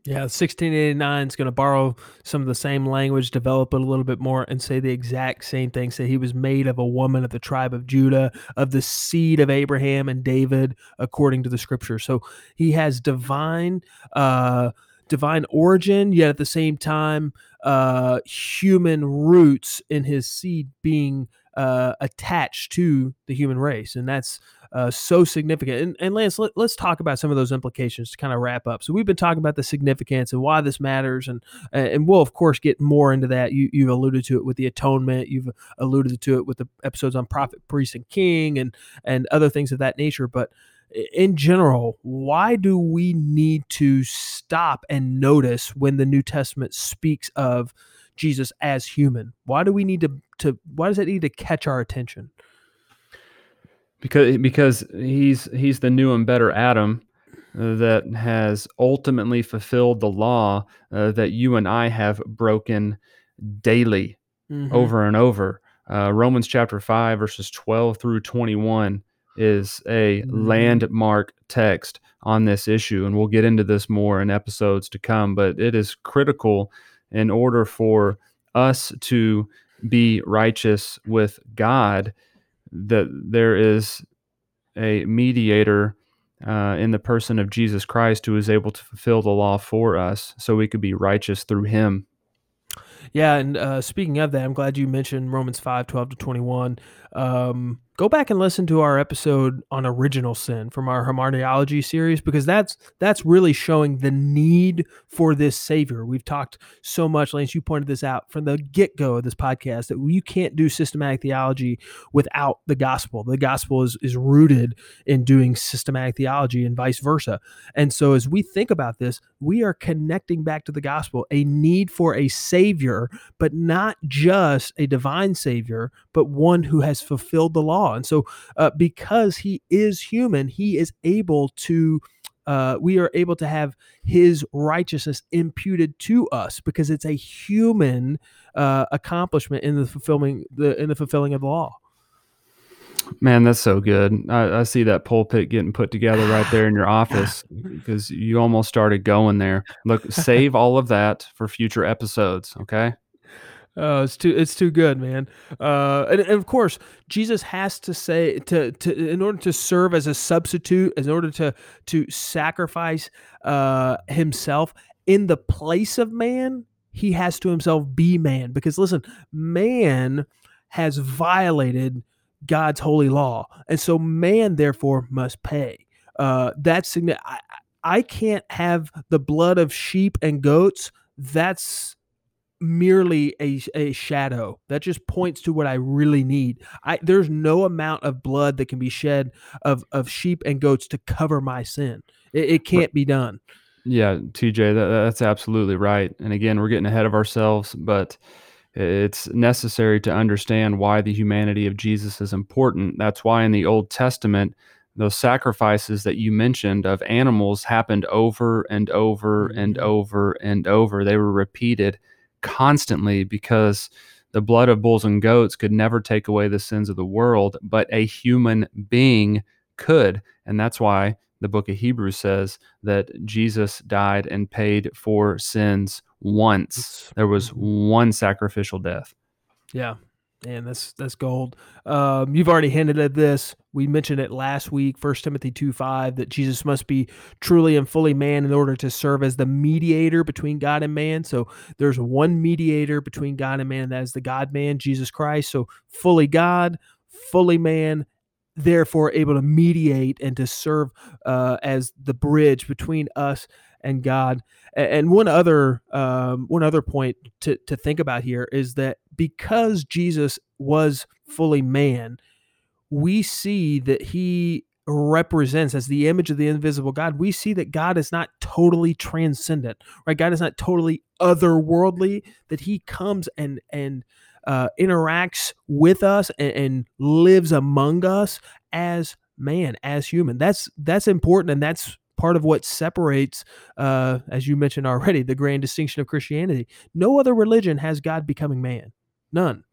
Yeah, 1689 is going to borrow some of the same language, develop it a little bit more, and say the exact same thing. Say he was made of a woman of the tribe of Judah, of the seed of Abraham and David, according to the Scripture. So he has divine origin, yet at the same time, human roots in his seed being attached to the human race. And that's so significant. And Lance, let's talk about some of those implications to kind of wrap up. So we've been talking about the significance and why this matters. And we'll, of course, get more into that. You've alluded to it with the atonement. You've alluded to it with the episodes on prophet, priest, and king and other things of that nature. But in general, why do we need to stop and notice when the New Testament speaks of Jesus as human? Why do we need to why does it need to catch our attention? Because he's the new and better Adam that has ultimately fulfilled the law that you and I have broken daily, over and over. Romans chapter 5, verses 12 through 21 is a landmark text on this issue, and we'll get into this more in episodes to come, but it is critical in order for us to be righteous with God, that there is a mediator in the person of Jesus Christ who is able to fulfill the law for us so we could be righteous through him. Yeah, and speaking of that, I'm glad you mentioned Romans 5, 12 to 21. Go back and listen to our episode on original sin from our hermeneutology series, because that's really showing the need for this Savior. We've talked so much, Lance, you pointed this out from the get-go of this podcast, that you can't do systematic theology without the gospel. The gospel is rooted in doing systematic theology and vice versa. And so as we think about this, we are connecting back to the gospel, a need for a Savior, but not just a divine Savior, but one who has fulfilled the law. And so because he is human, he is able to, we are able to have his righteousness imputed to us, because it's a human accomplishment in the fulfilling of the law. Man, that's so good. I see that pulpit getting put together right there in your office, because you almost started going there. Look, save all of that for future episodes. Okay. Oh, it's too good, man. And of course, Jesus has to say to in order to serve as a substitute, in order to sacrifice himself in the place of man, he has to himself be man. Because listen, man has violated God's holy law, and so man therefore must pay. That's I can't have the blood of sheep and goats. That's merely a shadow that just points to what I really need. There's no amount of blood that can be shed of sheep and goats to cover my sin. It can't be done. Yeah, TJ, that's absolutely right. And again, we're getting ahead of ourselves, but it's necessary to understand why the humanity of Jesus is important. That's why in the Old Testament, those sacrifices that you mentioned of animals happened over and over and over and over. They were repeated constantly, because the blood of bulls and goats could never take away the sins of the world, but a human being could. And that's why the book of Hebrews says that Jesus died and paid for sins once. There was one sacrificial death. Yeah. And that's gold. You've already hinted at this. We mentioned it last week, 1 Timothy 2:5, that Jesus must be truly and fully man in order to serve as the mediator between God and man. So there's one mediator between God and man, and that is the God-man, Jesus Christ. So fully God, fully man, therefore able to mediate and to serve as the bridge between us and God. And one other point to think about here is that because Jesus was fully man, we see that he represents, as the image of the invisible God, we see that God is not totally transcendent, right? God is not totally otherworldly, that he comes and interacts with us and lives among us as man, as human. That's important, and that's part of what separates, as you mentioned already, the grand distinction of Christianity. No other religion has God becoming man, none,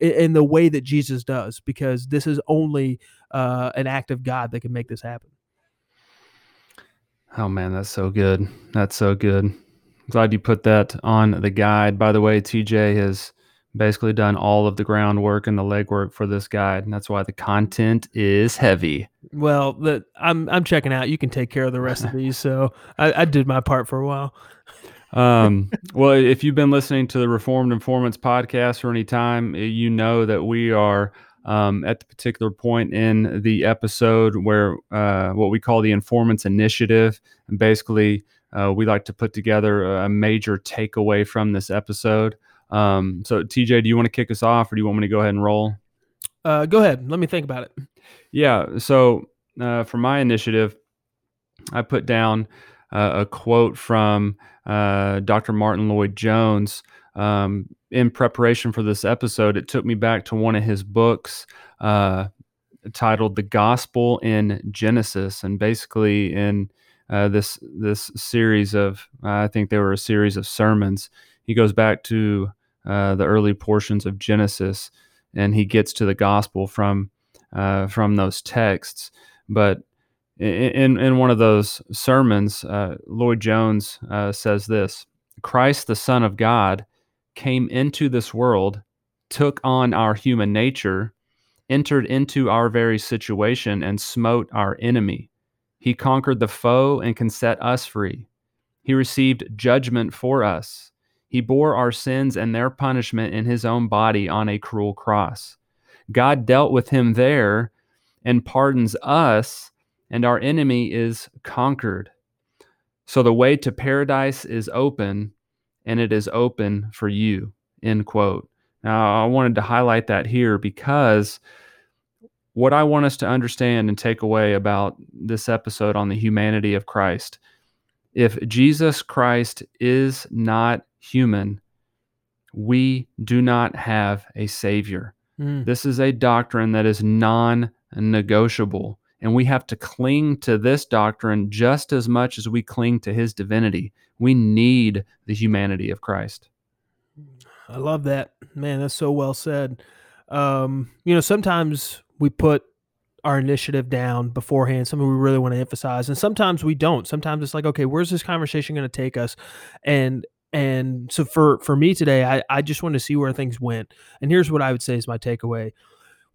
in the way that Jesus does, because this is only an act of God that can make this happen. Oh man, that's so good. That's so good. Glad you put that on the guide. By the way, TJ has basically done all of the groundwork and the legwork for this guide, and that's why the content is heavy. Well, I'm checking out. You can take care of the rest of these, so I did my part for a while. Well, if you've been listening to the Reformed Informants podcast for any time, you know that we are at the particular point in the episode where what we call the Informants Initiative. And basically, we like to put together a major takeaway from this episode. So, TJ, do you want to kick us off, or do you want me to go ahead and roll? Go ahead. Let me think about it. Yeah. So, for my initiative, I put down a quote from Dr. Martin Lloyd-Jones. In preparation for this episode, it took me back to one of his books titled "The Gospel in Genesis," and basically in this series of, I think they were a series of sermons. He goes back to the early portions of Genesis, and he gets to the gospel from those texts. But in one of those sermons, Lloyd-Jones says this: "Christ, the Son of God, came into this world, took on our human nature, entered into our very situation, and smote our enemy. He conquered the foe and can set us free. He received judgment for us. He bore our sins and their punishment in his own body on a cruel cross. God dealt with him there and pardons us, and our enemy is conquered. So the way to paradise is open, and it is open for you," end quote. Now, I wanted to highlight that here because what I want us to understand and take away about this episode on the humanity of Christ, if Jesus Christ is not human, we do not have a Savior. This is a doctrine that is non-negotiable, and we have to cling to this doctrine just as much as we cling to his divinity. We need the humanity of Christ. I love that. Man, that's so well said. Sometimes we put our initiative down beforehand, something we really want to emphasize, and sometimes we don't. Sometimes it's like, okay, where's this conversation going to take us? And so for me today, I just wanted to see where things went. And here's what I would say is my takeaway.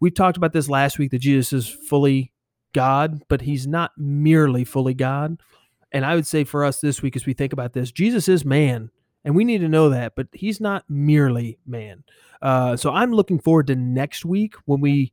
We talked about this last week, that Jesus is fully God, but he's not merely fully God. And I would say for us this week, as we think about this, Jesus is man, and we need to know that, but he's not merely man. So I'm looking forward to next week when we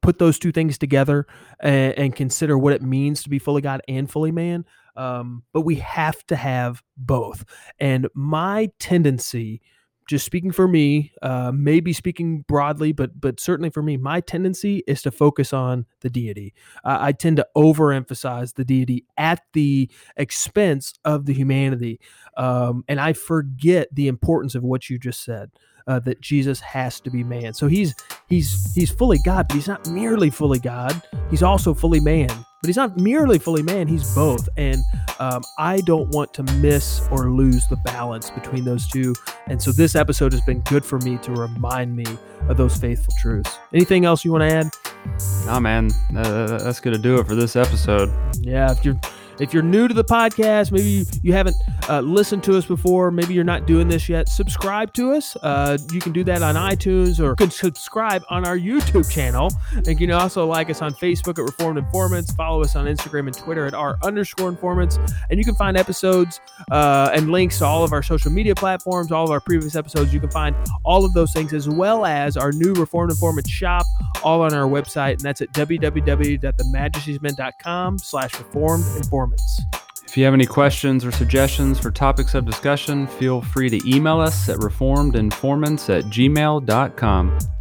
put those two things together and consider what it means to be fully God and fully man. But we have to have both. And my tendency, just speaking for me, maybe speaking broadly, but certainly for me, my tendency is to focus on the deity. I tend to overemphasize the deity at the expense of the humanity. And I forget the importance of what you just said, that Jesus has to be man. So he's fully God, but he's not merely fully God. He's also fully man, but he's not merely fully man. He's both. And I don't want to miss or lose the balance between those two. And so this episode has been good for me to remind me of those faithful truths. Anything else you want to add? Nah, man, that's going to do it for this episode. Yeah. If you're new to the podcast, maybe you haven't listened to us before, maybe you're not doing this yet, subscribe to us. You can do that on iTunes, or you can subscribe on our YouTube channel. And you can also like us on Facebook at Reformed Informants, follow us on Instagram and Twitter at r_informants. And you can find episodes and links to all of our social media platforms, all of our previous episodes. You can find all of those things, as well as our new Reformed Informants shop, all on our website. And that's at www.themajestiesmen.com/reformedinformants. If you have any questions or suggestions for topics of discussion, feel free to email us at reformedinformants@gmail.com.